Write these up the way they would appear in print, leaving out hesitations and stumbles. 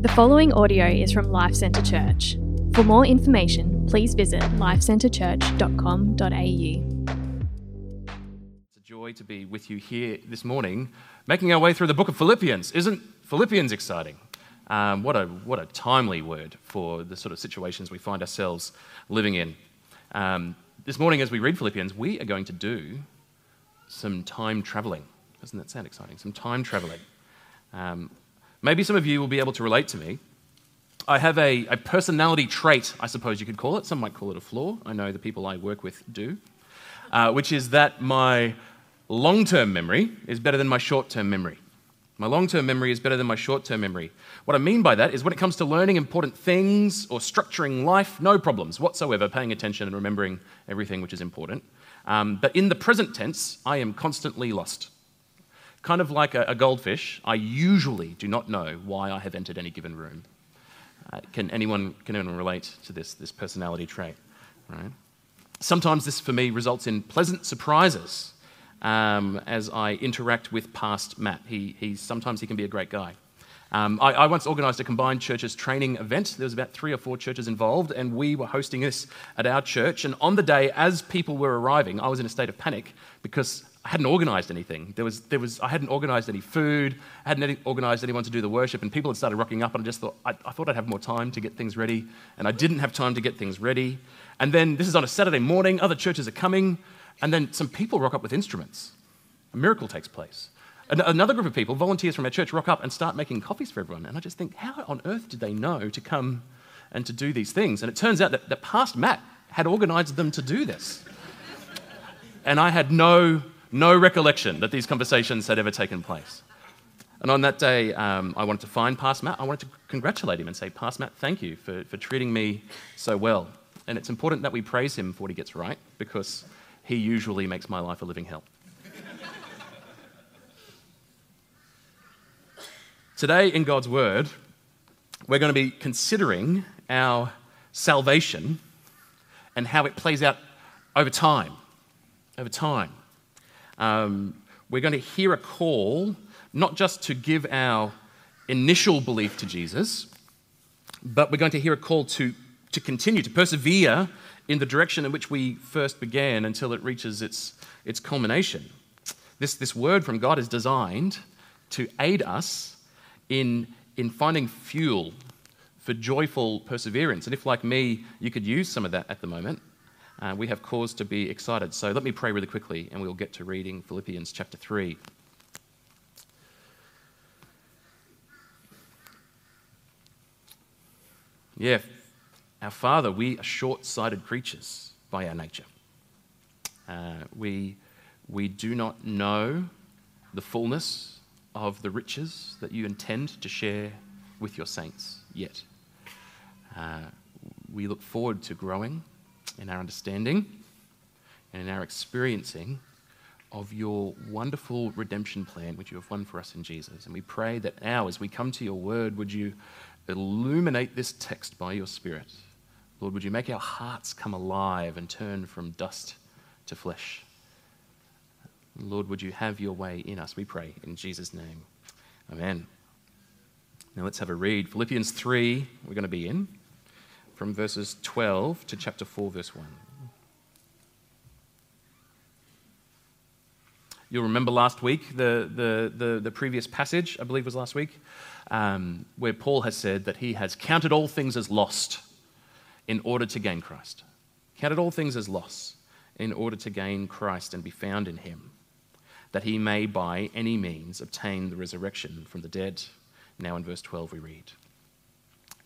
The following audio is from Life Centre Church. For more information, please visit lifecentrechurch.com.au. It's a joy to be with you here this morning, making our way through the book of Philippians. Isn't Philippians exciting? What a timely word for the sort of situations we find ourselves living in. This morning, as we read Philippians, we are going to do some time travelling. Doesn't that sound exciting? Some time travelling. Maybe some of you will be able to relate to me. I have a personality trait, I suppose you could call it. Some might call it a flaw. I know the people I work with do. Which is that my long-term memory is better than my short-term memory. My long-term memory is better than my short-term memory. What I mean by that is when it comes to learning important things or structuring life, no problems whatsoever, paying attention and remembering everything which is important. But in the present tense, I am constantly lost. Kind of like a goldfish, I usually do not know why I have entered any given room. Can anyone relate to this personality trait? Right? Sometimes this, for me, results in pleasant surprises as I interact with past Matt. He can be a great guy. I once organised a combined churches training event. There was about 3 or 4 churches involved, and we were hosting this at our church. And on the day, as people were arriving, I was in a state of panic because I hadn't organised anything. I hadn't organised any food. I hadn't organised anyone to do the worship, and people had started rocking up. And I just thought, I thought I'd have more time to get things ready, and I didn't have time to get things ready. And then this is on a Saturday morning. Other churches are coming, and then some people rock up with instruments. A miracle takes place. Another group of people, volunteers from our church, rock up and start making coffees for everyone. And I just think, how on earth did they know to come and to do these things? And it turns out that past Matt had organised them to do this, and I had no recollection that these conversations had ever taken place. And on that day, I wanted to find Pastor Matt. I wanted to congratulate him and say, Pastor Matt, thank you for treating me so well. And it's important that we praise him for what he gets right, because he usually makes my life a living hell. Today, in God's Word, we're going to be considering our salvation and how it plays out over time. We're going to hear a call, not just to give our initial belief to Jesus, but we're going to hear a call to continue, to persevere in the direction in which we first began until it reaches its culmination. This word from God is designed to aid us in finding fuel for joyful perseverance. And if, like me, you could use some of that at the moment, we have cause to be excited. So let me pray really quickly and we'll get to reading Philippians chapter 3. Yeah, our Father, we are short-sighted creatures by our nature. We do not know the fullness of the riches that you intend to share with your saints yet. We look forward to growing in our understanding and in our experiencing of your wonderful redemption plan which you have won for us in Jesus. And we pray that now, as we come to your word, would you illuminate this text by your Spirit. Lord, would you make our hearts come alive and turn from dust to flesh. Lord, would you have your way in us, we pray, in Jesus' name. Amen. Now let's have a read. Philippians 3, we're going to be in, from verses 12 to chapter 4, verse 1. You'll remember last week, the previous passage, I believe was last week, where Paul has said that he has counted all things as lost in order to gain Christ. Counted all things as loss in order to gain Christ and be found in him, that he may by any means obtain the resurrection from the dead. Now in verse 12 we read,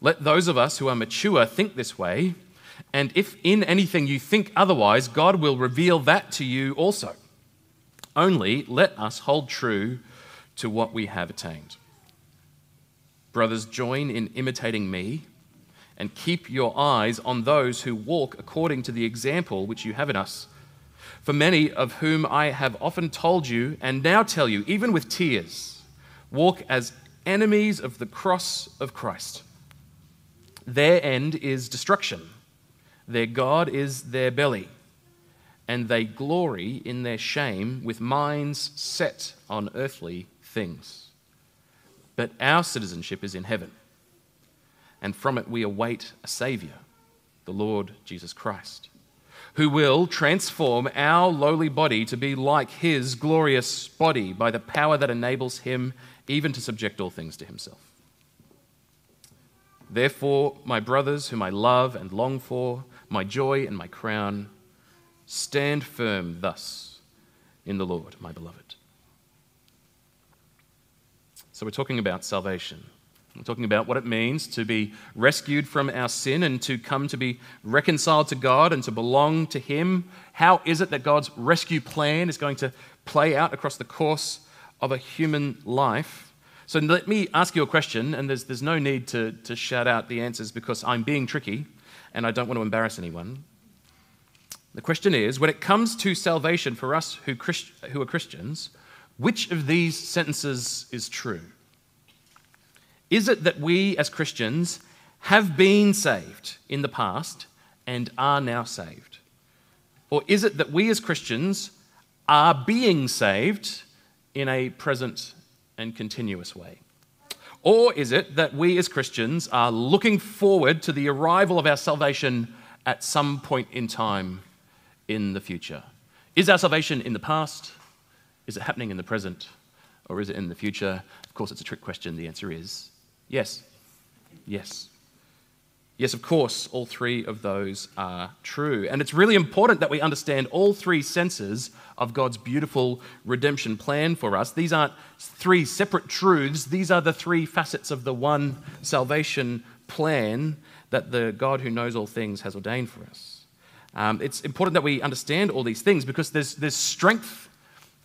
Let those of us who are mature think this way, and if in anything you think otherwise, God will reveal that to you also. Only let us hold true to what we have attained. Brothers, join in imitating me and keep your eyes on those who walk according to the example which you have in us. For many of whom I have often told you and now tell you, even with tears, walk as enemies of the cross of Christ. Their end is destruction, their God is their belly, and they glory in their shame with minds set on earthly things. But our citizenship is in heaven, and from it we await a Saviour, the Lord Jesus Christ, who will transform our lowly body to be like his glorious body by the power that enables him even to subject all things to himself. Therefore, my brothers, whom I love and long for, my joy and my crown, stand firm thus in the Lord, my beloved. So we're talking about salvation. We're talking about what it means to be rescued from our sin and to come to be reconciled to God and to belong to him. How is it that God's rescue plan is going to play out across the course of a human life? So let me ask you a question, and there's no need to shout out the answers because I'm being tricky and I don't want to embarrass anyone. The question is, when it comes to salvation for us who are Christians, which of these sentences is true? Is it that we as Christians have been saved in the past and are now saved? Or is it that we as Christians are being saved in a present and continuous way? Or is it that we as Christians are looking forward to the arrival of our salvation at some point in time in the future? Is our salvation in the past? Is it happening in the present? Or is it in the future? Of course, it's a trick question. The answer is yes. Yes. Yes, of course, all three of those are true. And it's really important that we understand all three senses of God's beautiful redemption plan for us. These aren't three separate truths. These are the three facets of the one salvation plan that the God who knows all things has ordained for us. It's important that we understand all these things because there's strength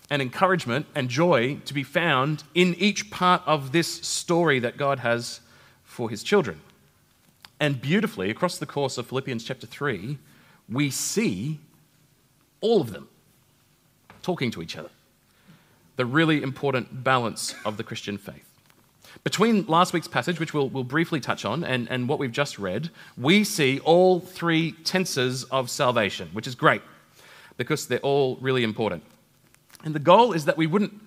and encouragement and joy to be found in each part of this story that God has for his children. And beautifully, across the course of Philippians chapter 3, we see all of them talking to each other. The really important balance of the Christian faith. Between last week's passage, which we'll briefly touch on, and what we've just read, we see all three tenses of salvation, which is great because they're all really important. And the goal is that we wouldn't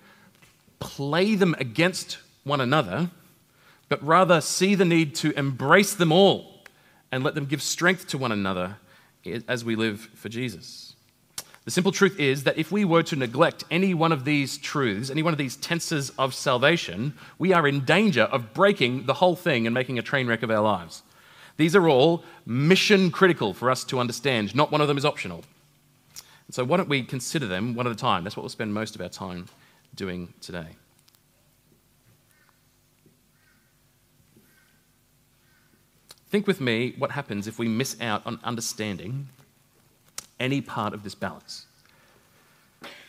play them against one another, but rather see the need to embrace them all and let them give strength to one another as we live for Jesus. The simple truth is that if we were to neglect any one of these truths, any one of these tenses of salvation, we are in danger of breaking the whole thing and making a train wreck of our lives. These are all mission critical for us to understand. Not one of them is optional. So why don't we consider them one at a time? That's what we'll spend most of our time doing today. Think with me what happens if we miss out on understanding any part of this balance.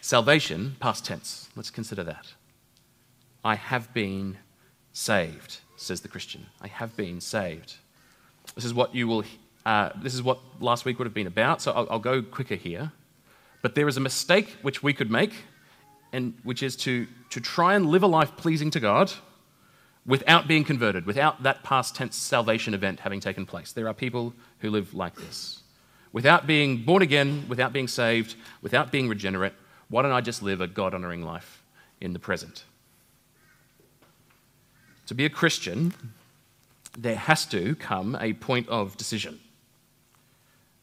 Salvation, past tense. Let's consider that. I have been saved, says the Christian. I have been saved. This is what you will. This is what last week would have been about, so I'll go quicker here. But there is a mistake which we could make, and which is to try and live a life pleasing to God without being converted, without that past tense salvation event having taken place. There are people who live like this. Without being born again, without being saved, without being regenerate, why don't I just live a God-honouring life in the present? To be a Christian, there has to come a point of decision.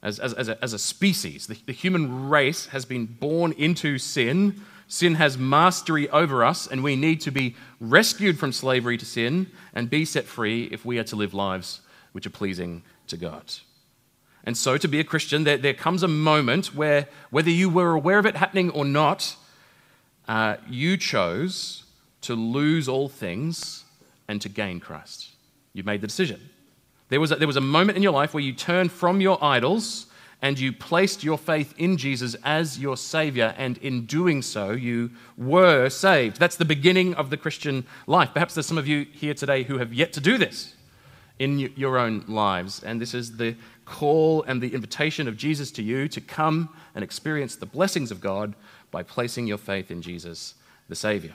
As a species, the human race has been born into sin. Sin has mastery over us, and we need to be rescued from slavery to sin and be set free if we are to live lives which are pleasing to God. And so to be a Christian, there comes a moment where, whether you were aware of it happening or not, you chose to lose all things and to gain Christ. You made the decision. There was a moment in your life where you turned from your idols and you placed your faith in Jesus as your Saviour, and in doing so, you were saved. That's the beginning of the Christian life. Perhaps there's some of you here today who have yet to do this. in your own lives. And this is the call and the invitation of Jesus to you to come and experience the blessings of God by placing your faith in Jesus, the Savior.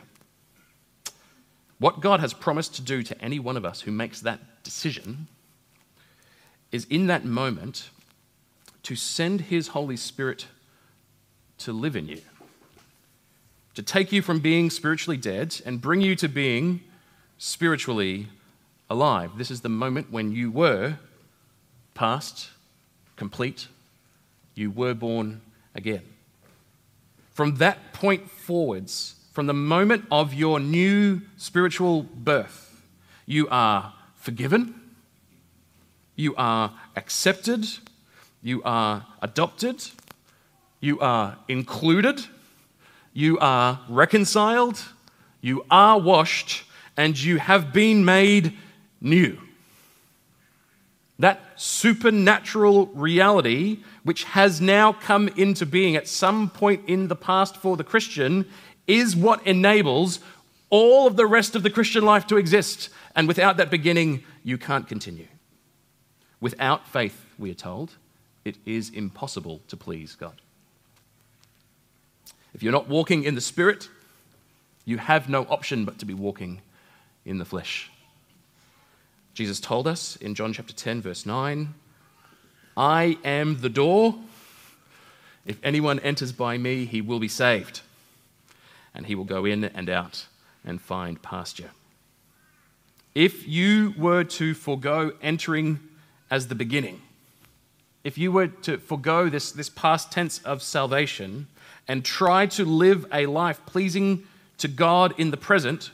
What God has promised to do to any one of us who makes that decision is in that moment to send his Holy Spirit to live in you, to take you from being spiritually dead and bring you to being spiritually alive. This is the moment when you were past, complete, you were born again. From that point forwards, from the moment of your new spiritual birth, you are forgiven, you are accepted, you are adopted, you are included, you are reconciled, you are washed, and you have been made new. That supernatural reality, which has now come into being at some point in the past for the Christian, is what enables all of the rest of the Christian life to exist. And without that beginning, you can't continue. Without faith, we are told, it is impossible to please God. If you're not walking in the Spirit, you have no option but to be walking in the flesh. Jesus told us in John chapter 10, verse 9, "I am the door. If anyone enters by me, he will be saved, and he will go in and out and find pasture." If you were to forego entering as the beginning, if you were to forego this past tense of salvation and try to live a life pleasing to God in the present,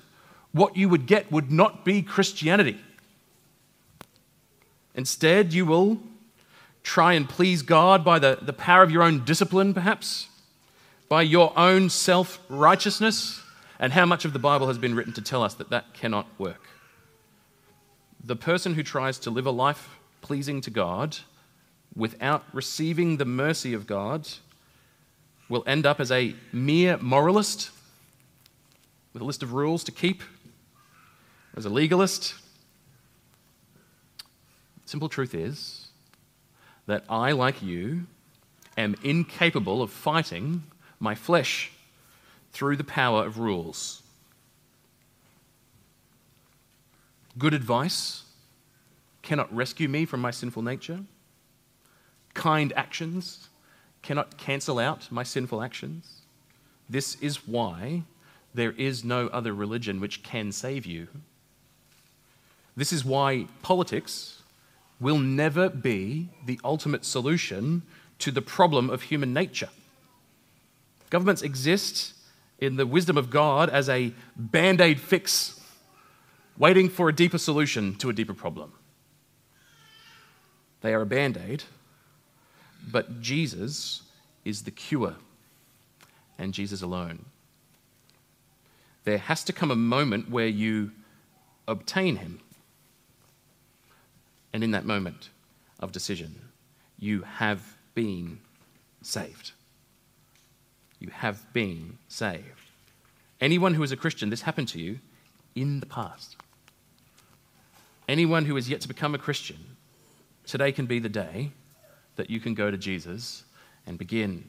what you would get would not be Christianity. Instead, you will try and please God by the power of your own discipline, perhaps, by your own self-righteousness, and how much of the Bible has been written to tell us that that cannot work. The person who tries to live a life pleasing to God without receiving the mercy of God will end up as a mere moralist with a list of rules to keep, as a legalist. The simple truth is that I, like you, am incapable of fighting my flesh through the power of rules. Good advice cannot rescue me from my sinful nature. Kind actions cannot cancel out my sinful actions. This is why there is no other religion which can save you. This is why politics will never be the ultimate solution to the problem of human nature. Governments exist in the wisdom of God as a band-aid fix, waiting for a deeper solution to a deeper problem. They are a band-aid, but Jesus is the cure, and Jesus alone. There has to come a moment where you obtain him. And in that moment of decision, you have been saved. You have been saved. Anyone who is a Christian, this happened to you in the past. Anyone who is yet to become a Christian, today can be the day that you can go to Jesus and begin.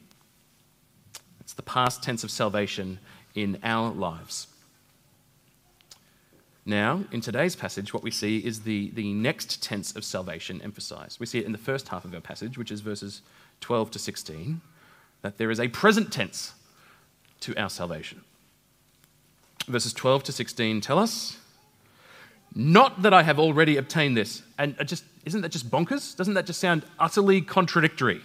It's the past tense of salvation in our lives. Now, in today's passage, what we see is the next tense of salvation emphasized. We see it in the first half of our passage, which is verses 12 to 16, that there is a present tense to our salvation. Verses 12 to 16 tell us, "Not that I have already obtained this." And isn't that just bonkers? Doesn't that just sound utterly contradictory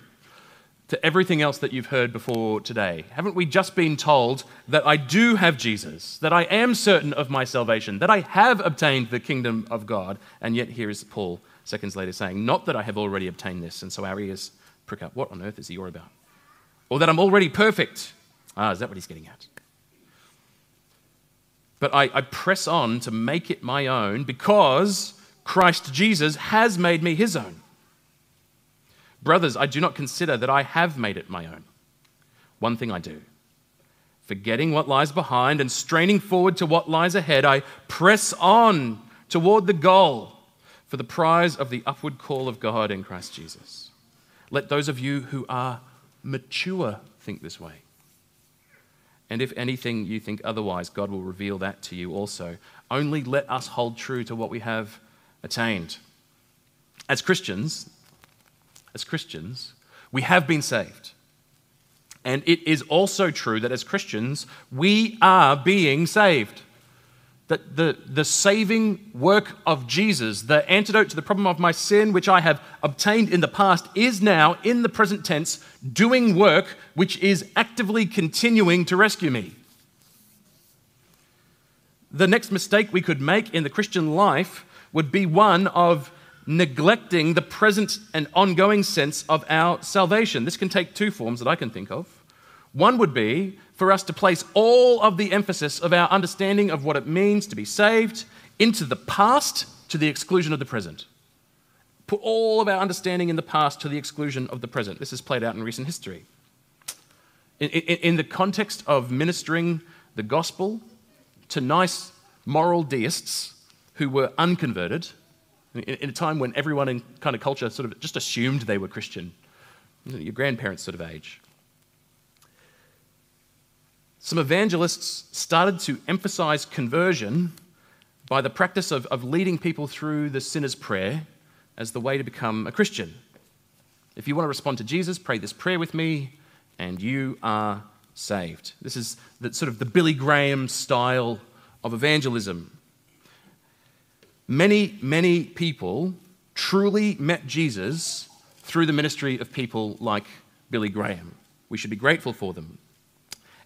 to everything else that you've heard before today? Haven't we just been told that I do have Jesus, that I am certain of my salvation, that I have obtained the kingdom of God? And yet here is Paul seconds later saying, "Not that I have already obtained this," and so our ears prick up. What on earth is he all about? Or that I'm already perfect. Is that what he's getting at? But I press on to make it my own because Christ Jesus has made me his own. "Brothers, I do not consider that I have made it my own. One thing I do, forgetting what lies behind and straining forward to what lies ahead, I press on toward the goal for the prize of the upward call of God in Christ Jesus. Let those of you who are mature think this way. And if anything you think otherwise, God will reveal that to you also. Only let us hold true to what we have attained. As Christians, we have been saved. And it is also true that as Christians, we are being saved. That the saving work of Jesus, the antidote to the problem of my sin, which I have obtained in the past, is now, in the present tense, doing work which is actively continuing to rescue me. The next mistake we could make in the Christian life would be one of neglecting the present and ongoing sense of our salvation. This can take two forms that I can think of. One would be for us to place all of the emphasis of our understanding of what it means to be saved into the past to the exclusion of the present. Put all of our understanding in the past to the exclusion of the present. This has played out in recent history. In the context of ministering the gospel to nice moral deists who were unconverted, in a time when everyone in kind of culture sort of just assumed they were Christian, your grandparents' sort of age. Some evangelists started to emphasize conversion by the practice of leading people through the sinner's prayer as the way to become a Christian. If you want to respond to Jesus, pray this prayer with me, and you are saved. This is the Billy Graham style of evangelism. Many, many people truly met Jesus through the ministry of people like Billy Graham. We should be grateful for them.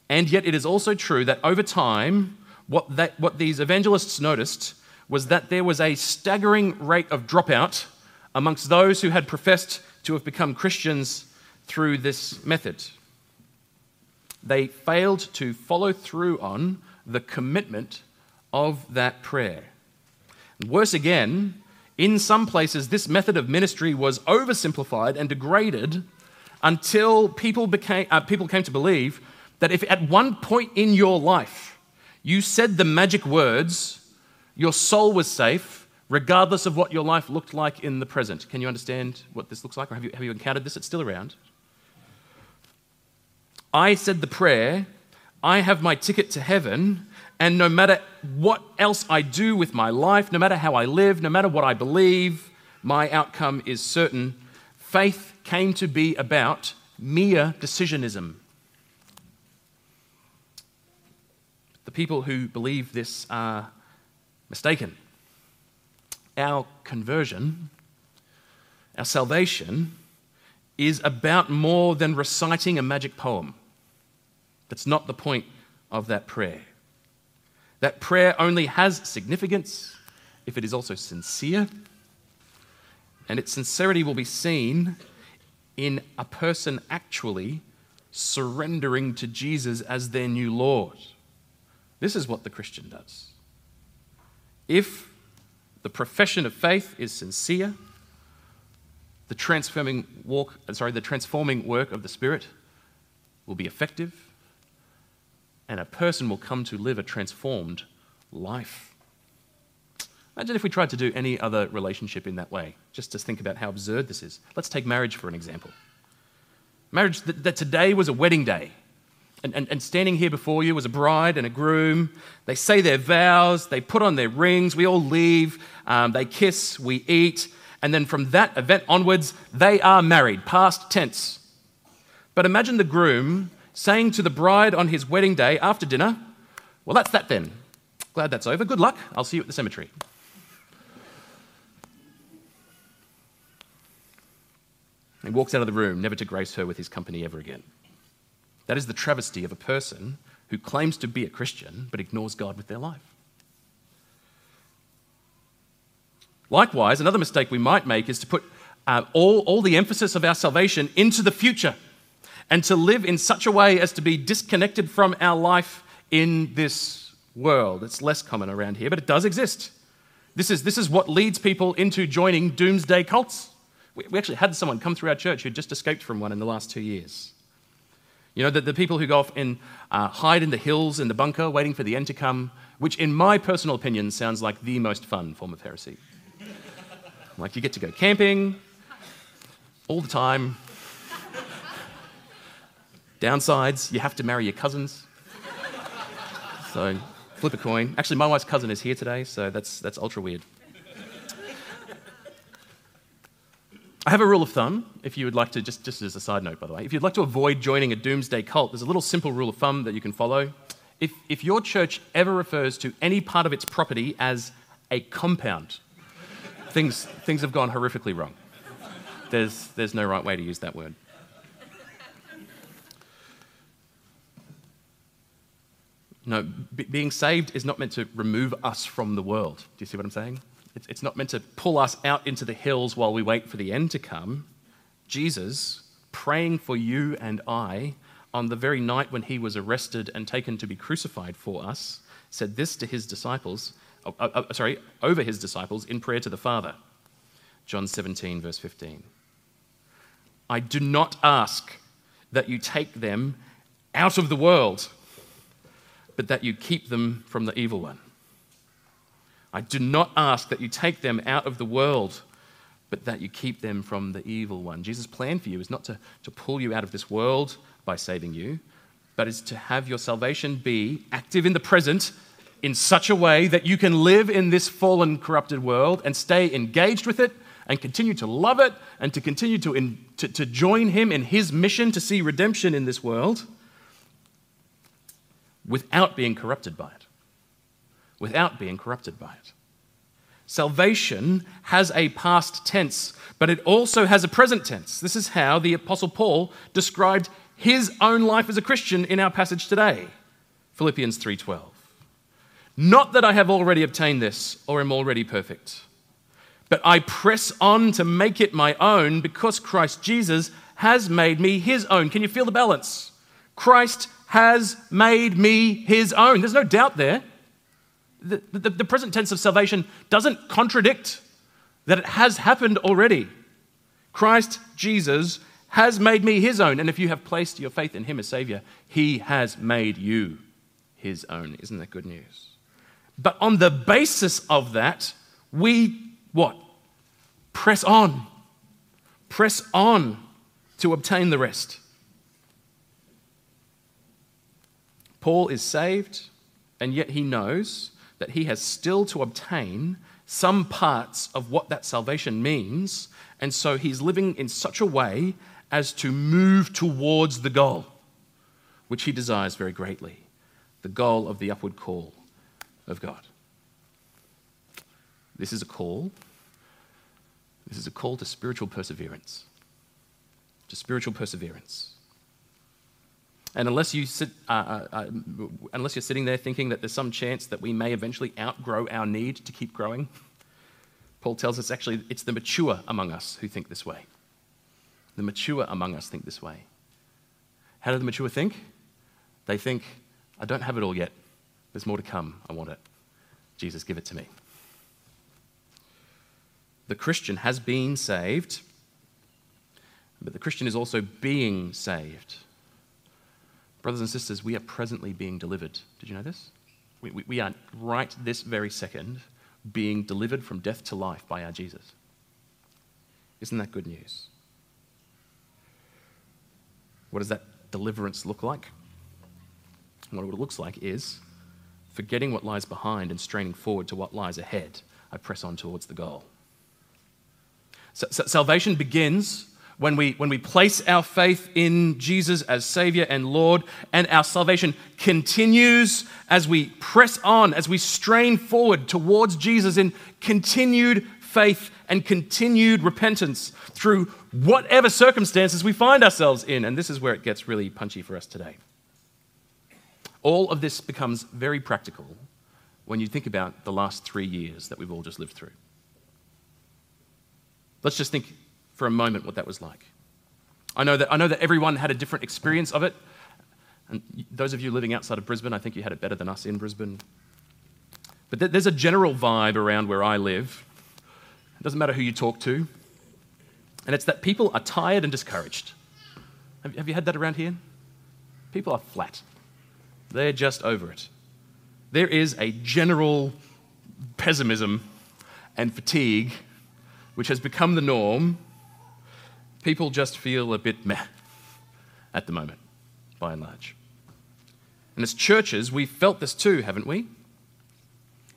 And yet it is also true that over time, what these evangelists noticed was that there was a staggering rate of dropout amongst those who had professed to have become Christians through this method. They failed to follow through on the commitment of that prayer. Worse again, in some places, this method of ministry was oversimplified and degraded until people came to believe that if at one point in your life you said the magic words, your soul was safe, regardless of what your life looked like in the present. Can you understand what this looks like? Or have you encountered this? It's still around. I said the prayer, I have my ticket to heaven, and no matter what else I do with my life, no matter how I live, no matter what I believe, my outcome is certain. Faith came to be about mere decisionism. The people who believe this are mistaken. Our conversion, our salvation, is about more than reciting a magic poem. That's not the point of that prayer. That prayer only has significance if it is also sincere, and its sincerity will be seen in a person actually surrendering to Jesus as their new Lord. This is what the Christian does. If the profession of faith is sincere, the transforming work of the Spirit will be effective, and a person will come to live a transformed life. Imagine if we tried to do any other relationship in that way, just to think about how absurd this is. Let's take marriage for an example. Marriage, that today was a wedding day, and standing here before you was a bride and a groom. They say their vows, they put on their rings, we all leave, they kiss, we eat, and then from that event onwards, they are married, past tense. But imagine the groom saying to the bride on his wedding day after dinner, well, that's that then. Glad that's over. Good luck. I'll see you at the cemetery. He walks out of the room, never to grace her with his company ever again. That is the travesty of a person who claims to be a Christian but ignores God with their life. Likewise, another mistake we might make is to put all the emphasis of our salvation into the future, and to live in such a way as to be disconnected from our life in this world. It's less common around here, but it does exist. This is what leads people into joining doomsday cults. We actually had someone come through our church who just escaped from one in the last 2 years. You know, the people who go off and hide in the hills in the bunker waiting for the end to come, which in my personal opinion sounds like the most fun form of heresy. Like, you get to go camping all the time. Downsides, you have to marry your cousins. So, flip a coin. Actually, my wife's cousin is here today, so that's ultra weird. I have a rule of thumb, if you would like to, just as a side note, by the way. If you'd like to avoid joining a doomsday cult, there's a little simple rule of thumb that you can follow. If your church ever refers to any part of its property as a compound, things have gone horrifically wrong. There's no right way to use that word. No, being saved is not meant to remove us from the world. Do you see what I'm saying? It's not meant to pull us out into the hills while we wait for the end to come. Jesus, praying for you and I, on the very night when he was arrested and taken to be crucified for us, said this to his disciples, over his disciples in prayer to the Father. John 17, verse 15. I do not ask that you take them out of the world, but that you keep them from the evil one. I do not ask that you take them out of the world, but that you keep them from the evil one. Jesus' plan for you is not to pull you out of this world by saving you, but is to have your salvation be active in the present in such a way that you can live in this fallen, corrupted world and stay engaged with it and continue to love it and to continue to join him in his mission to see redemption in this world, without being corrupted by it. Without being corrupted by it. Salvation has a past tense, but it also has a present tense. This is how the Apostle Paul described his own life as a Christian in our passage today. Philippians 3:12. Not that I have already obtained this or am already perfect, but I press on to make it my own because Christ Jesus has made me his own. Can you feel the balance? Christ has made me his own. There's no doubt there. The present tense of salvation doesn't contradict that it has happened already. Christ Jesus has made me his own. And if you have placed your faith in him as Savior, he has made you his own. Isn't that good news? But on the basis of that, we what? Press on. Press on to obtain the rest. Paul is saved, and yet he knows that he has still to obtain some parts of what that salvation means, and so he's living in such a way as to move towards the goal, which he desires very greatly, the goal of the upward call of God. This is a call. This is a call to spiritual perseverance. To spiritual perseverance. And unless you're sitting there thinking that there's some chance that we may eventually outgrow our need to keep growing, Paul tells us actually it's the mature among us who think this way. The mature among us think this way. How do the mature think? They think, I don't have it all yet. There's more to come. I want it. Jesus, give it to me. The Christian has been saved, but the Christian is also being saved. Brothers and sisters, we are presently being delivered. Did you know this? We are right this very second being delivered from death to life by our Jesus. Isn't that good news? What does that deliverance look like? What it looks like is forgetting what lies behind and straining forward to what lies ahead. I press on towards the goal. So salvation begins when we place our faith in Jesus as Savior and Lord, and our salvation continues as we press on, as we strain forward towards Jesus in continued faith and continued repentance through whatever circumstances we find ourselves in. And this is where it gets really punchy for us today. All of this becomes very practical when you think about the last 3 years that we've all just lived through. Let's just think for a moment what that was like. I know that everyone had a different experience of it. And those of you living outside of Brisbane, I think you had it better than us in Brisbane. But there's a general vibe around where I live. It doesn't matter who you talk to. And it's that people are tired and discouraged. Have you had that around here? People are flat. They're just over it. There is a general pessimism and fatigue which has become the norm, people just feel a bit meh at the moment, by and large. And as churches, we've felt this too, haven't we?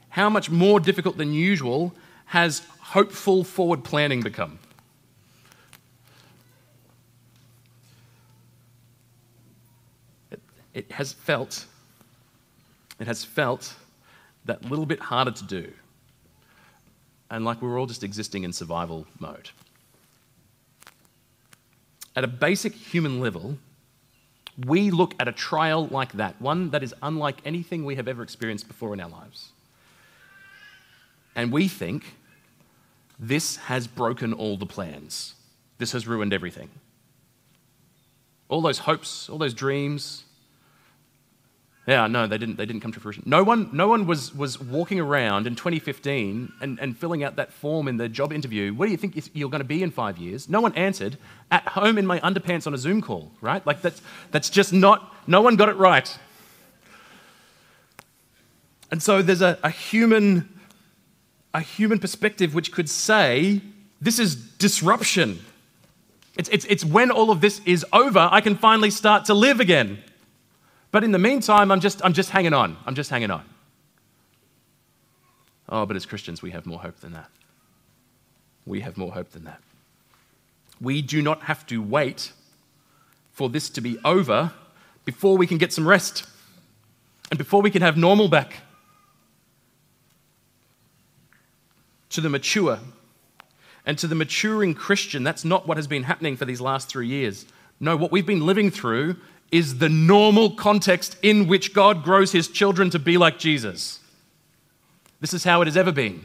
How much more difficult than usual has hopeful forward planning become? It has felt that little bit harder to do, and like we were all just existing in survival mode. At a basic human level, we look at a trial like that, one that is unlike anything we have ever experienced before in our lives. And we think, this has broken all the plans. This has ruined everything. All those hopes, all those dreams, yeah, no, they didn't come to fruition. No one was walking around in 2015 and filling out that form in the job interview. What do you think you're going to be in 5 years? No one answered. At home in my underpants on a Zoom call, right? Like that's just not, no one got it right. And so there's a human perspective which could say, this is disruption. It's when all of this is over, I can finally start to live again. But in the meantime, I'm just hanging on. I'm just hanging on. Oh, but as Christians, we have more hope than that. We have more hope than that. We do not have to wait for this to be over before we can get some rest and before we can have normal back. To the mature and to the maturing Christian, that's not what has been happening for these last 3 years. No, what we've been living through is the normal context in which God grows his children to be like Jesus. This is how it has ever been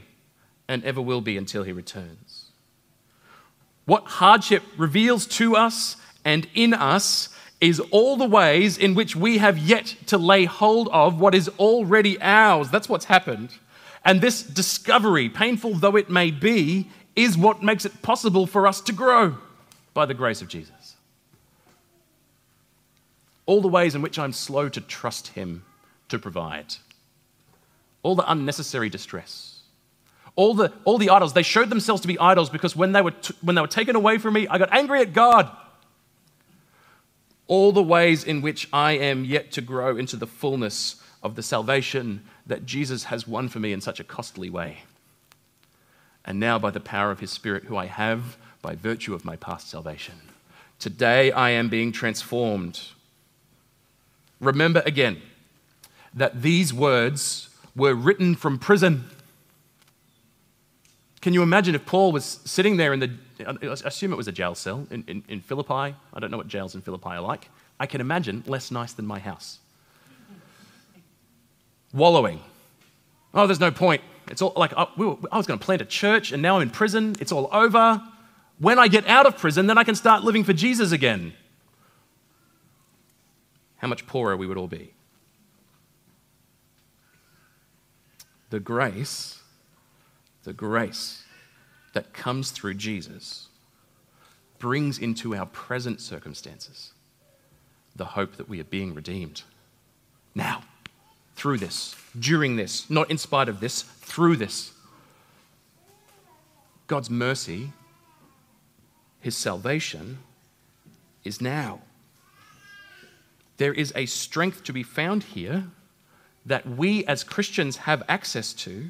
and ever will be until he returns. What hardship reveals to us and in us is all the ways in which we have yet to lay hold of what is already ours. That's what's happened. And this discovery, painful though it may be, is what makes it possible for us to grow by the grace of Jesus. All the ways in which I'm slow to trust him to provide. All the unnecessary distress. All the idols, they showed themselves to be idols because when they were taken away from me, I got angry at God. All the ways in which I am yet to grow into the fullness of the salvation that Jesus has won for me in such a costly way. And now by the power of his Spirit, who I have by virtue of my past salvation, today I am being transformed. Remember again that these words were written from prison. Can you imagine if Paul was sitting there I assume it was a jail cell in Philippi. I don't know what jails in Philippi are like. I can imagine less nice than my house. Wallowing. Oh, there's no point. It's all like, I was going to plant a church and now I'm in prison. It's all over. When I get out of prison, then I can start living for Jesus again. How much poorer we would all be. The grace that comes through Jesus brings into our present circumstances the hope that we are being redeemed. Now, through this, during this, not in spite of this, through this. God's mercy, his salvation, is now. There is a strength to be found here that we as Christians have access to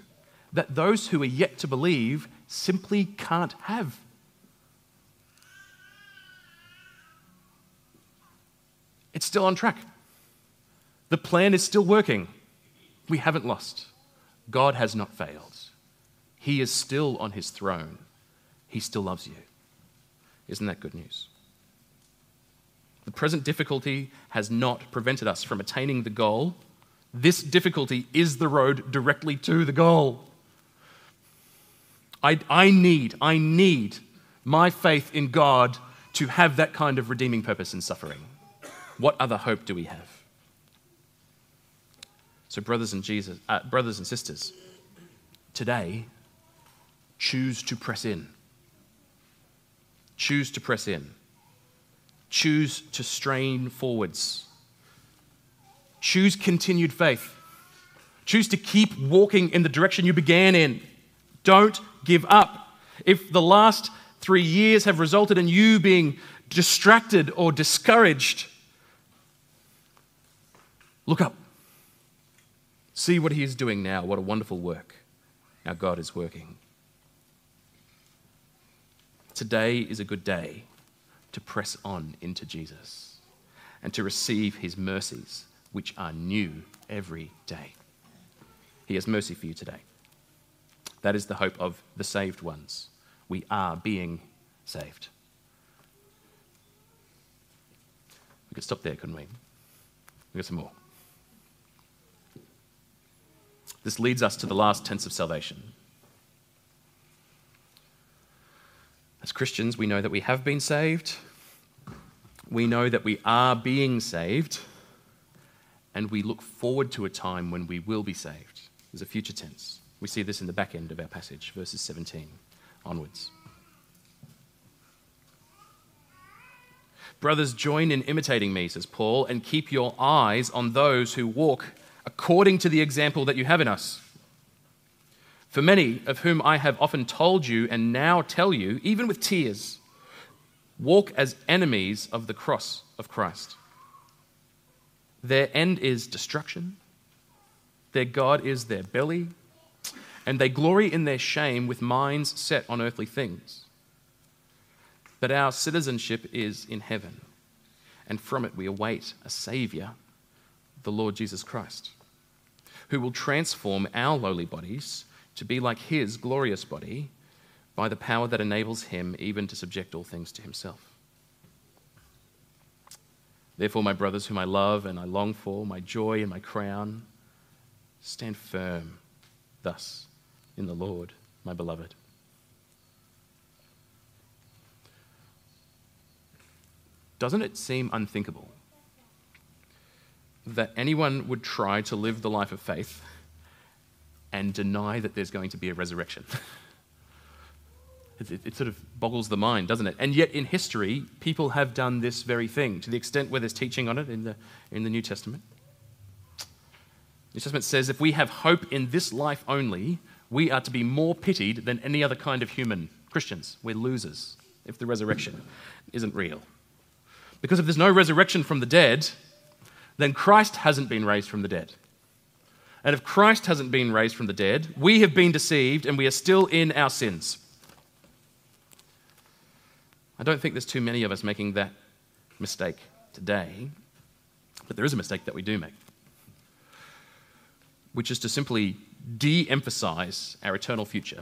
that those who are yet to believe simply can't have. It's still on track. The plan is still working. We haven't lost. God has not failed. He is still on his throne. He still loves you. Isn't that good news? The present difficulty has not prevented us from attaining the goal. This difficulty is the road directly to the goal. I need my faith in God to have that kind of redeeming purpose in suffering. What other hope do we have? So brothers and sisters, today, choose to press in. Choose to press in. Choose to strain forwards. Choose continued faith. Choose to keep walking in the direction you began in. Don't give up. if the last 3 years have resulted in you being distracted or discouraged, look up. See what he is doing now. What a wonderful work our God is working. Today is a good day to press on into Jesus and to receive his mercies, which are new every day. He has mercy for you today. That is the hope of the saved ones. We are being saved. We could stop there, couldn't we? We got some more. This leads us to the last tense of salvation. As Christians, we know that we have been saved. We know that we are being saved. And we look forward to a time when we will be saved. There's a future tense. We see this in the back end of our passage, verses 17 onwards. Brothers, join in imitating me, says Paul, and keep your eyes on those who walk according to the example that you have in us. For many of whom I have often told you and now tell you, even with tears, walk as enemies of the cross of Christ. Their end is destruction, their God is their belly, and they glory in their shame with minds set on earthly things. But our citizenship is in heaven, and from it we await a Saviour, the Lord Jesus Christ, who will transform our lowly bodies to be like his glorious body by the power that enables him even to subject all things to himself. Therefore, my brothers, whom I love and I long for, my joy and my crown, stand firm thus in the Lord, my beloved. Doesn't it seem unthinkable that anyone would try to live the life of faith and deny that there's going to be a resurrection? It sort of boggles the mind, doesn't it? And yet in history, people have done this very thing to the extent where there's teaching on it in the New Testament. The New Testament says if we have hope in this life only, we are to be more pitied than any other kind of human. Christians, we're losers if the resurrection isn't real. Because if there's no resurrection from the dead, then Christ hasn't been raised from the dead. And if Christ hasn't been raised from the dead, we have been deceived and we are still in our sins. I don't think there's too many of us making that mistake today, but there is a mistake that we do make, which is to simply de-emphasize our eternal future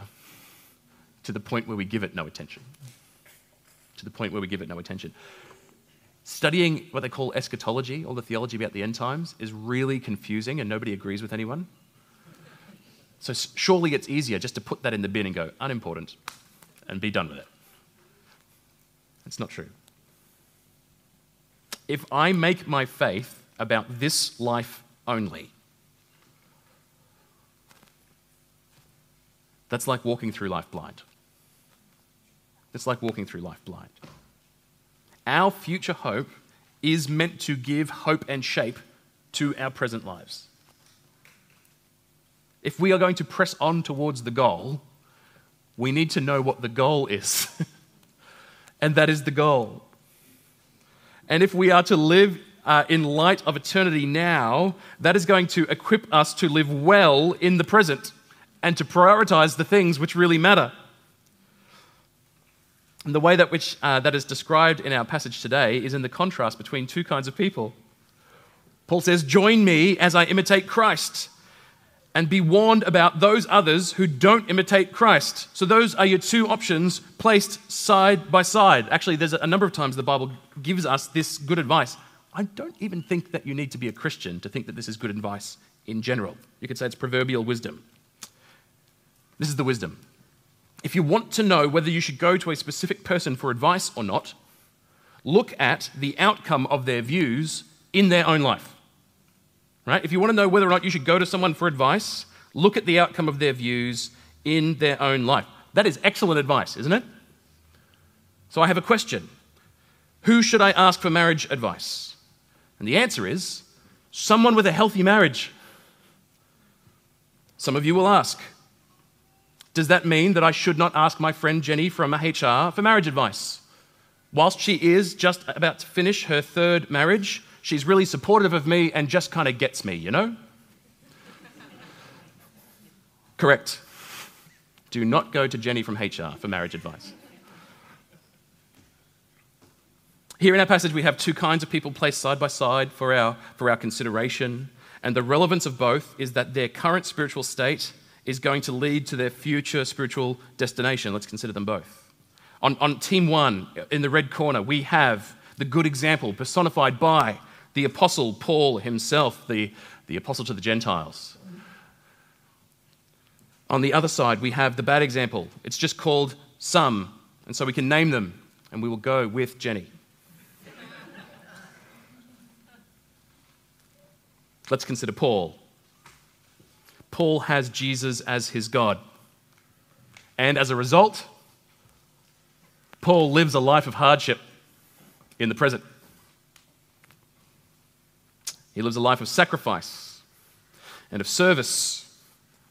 to the point where we give it no attention. Studying what they call eschatology, all the theology about the end times, is really confusing and nobody agrees with anyone. So surely it's easier just to put that in the bin and go, unimportant, and be done with it. It's not true. If I make my faith about this life only, that's like walking through life blind. Our future hope is meant to give hope and shape to our present lives. If we are going to press on towards the goal, we need to know what the goal is. And that is the goal. And if we are to live in light of eternity now, that is going to equip us to live well in the present and to prioritize the things which really matter. And the way that is described in our passage today is in the contrast between two kinds of people. Paul says, "Join me as I imitate Christ." And be warned about those others who don't imitate Christ. So those are your two options placed side by side. Actually, there's a number of times the Bible gives us this good advice. I don't even think that you need to be a Christian to think that this is good advice in general. You could say it's proverbial wisdom. This is the wisdom. If you want to know whether you should go to a specific person for advice or not, look at the outcome of their views in their own life. Right? If you want to know whether or not you should go to someone for advice, look at the outcome of their views in their own life. That is excellent advice, isn't it? So I have a question. Who should I ask for marriage advice? And the answer is someone with a healthy marriage. Some of you will ask, Does that mean that I should not ask my friend Jenny from HR for marriage advice? Whilst she is just about to finish her third marriage, she's really supportive of me and just kind of gets me, you know? Correct. Do not go to Jenny from HR for marriage advice. Here in our passage, we have two kinds of people placed side by side for our consideration, and the relevance of both is that their current spiritual state is going to lead to their future spiritual destination. Let's consider them both. On team one, in the red corner, we have the good example personified by the Apostle Paul himself, the Apostle to the Gentiles. On the other side, we have the bad example. It's just called some, and so we can name them, and we will go with Jenny. Let's consider Paul. Paul has Jesus as his God. And as a result, Paul lives a life of hardship in the present. He lives a life of sacrifice and of service,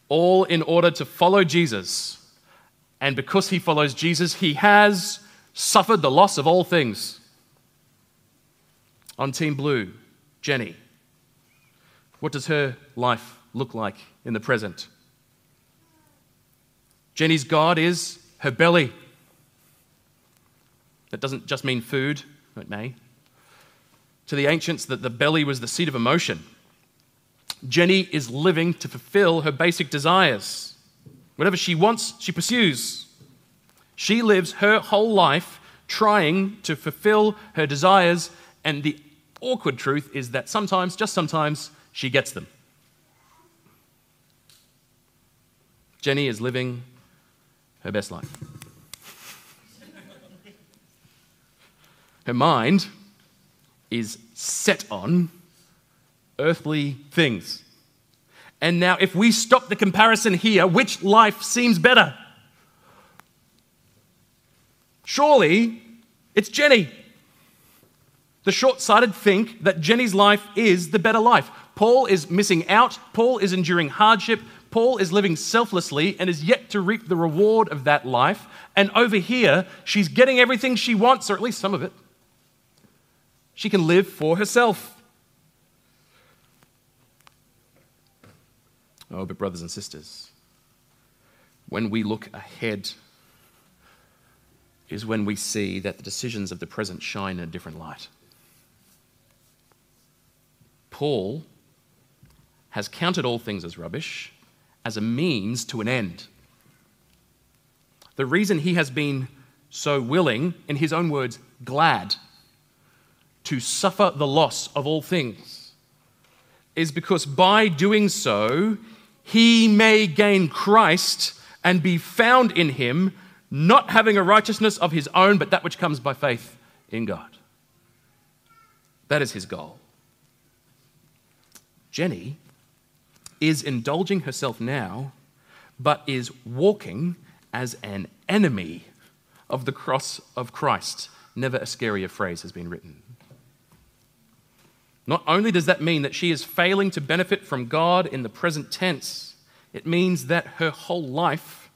all in order to follow Jesus. And because he follows Jesus, he has suffered the loss of all things. On Team Blue, Jenny. What does her life look like in the present? Jenny's God is her belly. That doesn't just mean food, it may. To the ancients, that the belly was the seat of emotion. Jenny is living to fulfill her basic desires. Whatever she wants, she pursues. She lives her whole life trying to fulfill her desires, and the awkward truth is that sometimes, just sometimes, she gets them. Jenny is living her best life. Her mind is set on earthly things. And now, if we stop the comparison here, which life seems better? Surely, it's Jenny. The short-sighted think that Jenny's life is the better life. Paul is missing out. Paul is enduring hardship. Paul is living selflessly and is yet to reap the reward of that life. And over here, she's getting everything she wants, or at least some of it. She can live for herself. Oh, but brothers and sisters, when we look ahead is when we see that the decisions of the present shine in a different light. Paul has counted all things as rubbish as a means to an end. The reason he has been so willing, in his own words, glad, to suffer the loss of all things is because by doing so, he may gain Christ and be found in him, not having a righteousness of his own, but that which comes by faith in God. That is his goal. Jenny is indulging herself now, but is walking as an enemy of the cross of Christ. Never a scarier phrase has been written. Not only does that mean that she is failing to benefit from God in the present tense, it means that her whole life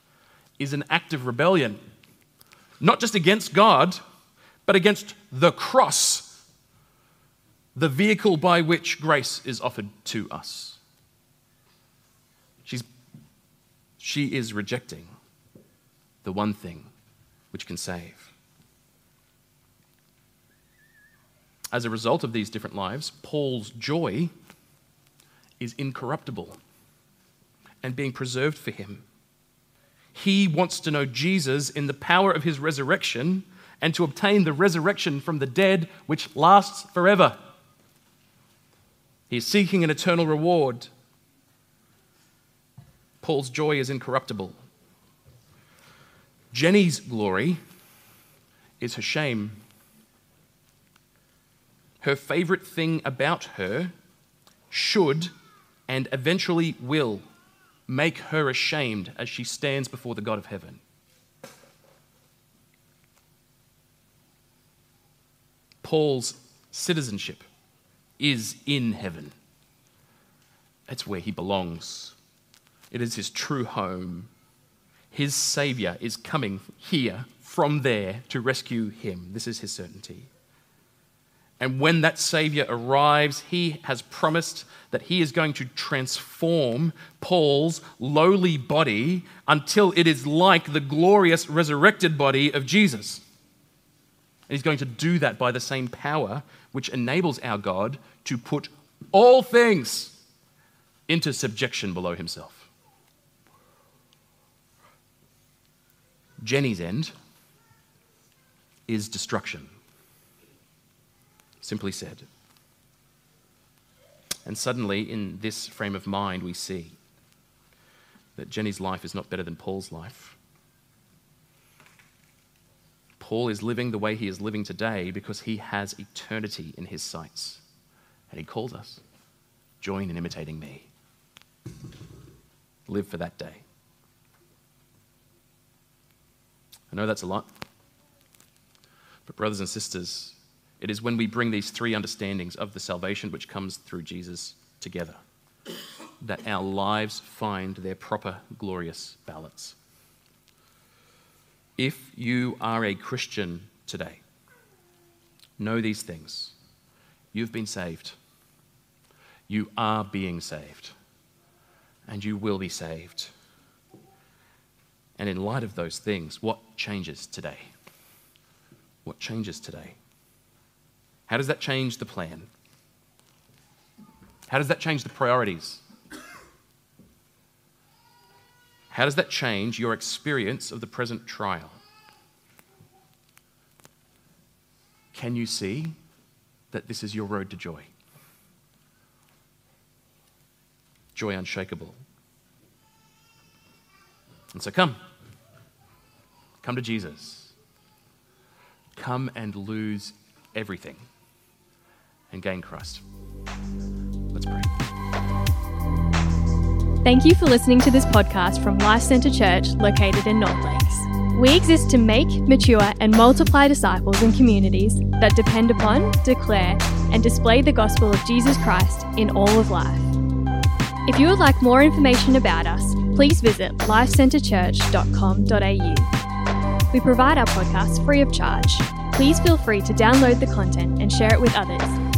is an act of rebellion, not just against God, but against the cross, the vehicle by which grace is offered to us. She is rejecting the one thing which can save. As a result of these different lives, Paul's joy is incorruptible and being preserved for him. He wants to know Jesus in the power of his resurrection and to obtain the resurrection from the dead which lasts forever. He is seeking an eternal reward. Paul's joy is incorruptible. Jenny's glory is her shame. Her favorite thing about her should and eventually will make her ashamed as she stands before the God of heaven. Paul's citizenship is in heaven. That's where he belongs. It is his true home. His Saviour is coming here from there to rescue him. This is his certainty. And when that Saviour arrives, he has promised that he is going to transform Paul's lowly body until it is like the glorious resurrected body of Jesus. And he's going to do that by the same power which enables our God to put all things into subjection below himself. Jenny's end is destruction, simply said. And suddenly, in this frame of mind, we see that Jenny's life is not better than Paul's life. Paul is living the way he is living today because he has eternity in his sights. And he calls us, join in imitating me. Live for that day. I know that's a lot. But brothers and sisters, it is when we bring these three understandings of the salvation which comes through Jesus together that our lives find their proper glorious balance. If you are a Christian today, know these things. You've been saved. You are being saved. And you will be saved. And in light of those things, what changes today? What changes today? How does that change the plan? How does that change the priorities? How does that change your experience of the present trial? Can you see that this is your road to joy? Joy unshakable. And so come. Come to Jesus. Come and lose everything and gain Christ. Let's pray. Thank you for listening to this podcast from Life Centre Church, located in North Lakes. We exist to make, mature and multiply disciples and communities that depend upon, declare and display the gospel of Jesus Christ in all of life. If you would like more information about us, please visit lifecentrechurch.com.au. We provide our podcast free of charge. Please feel free to download the content and share it with others.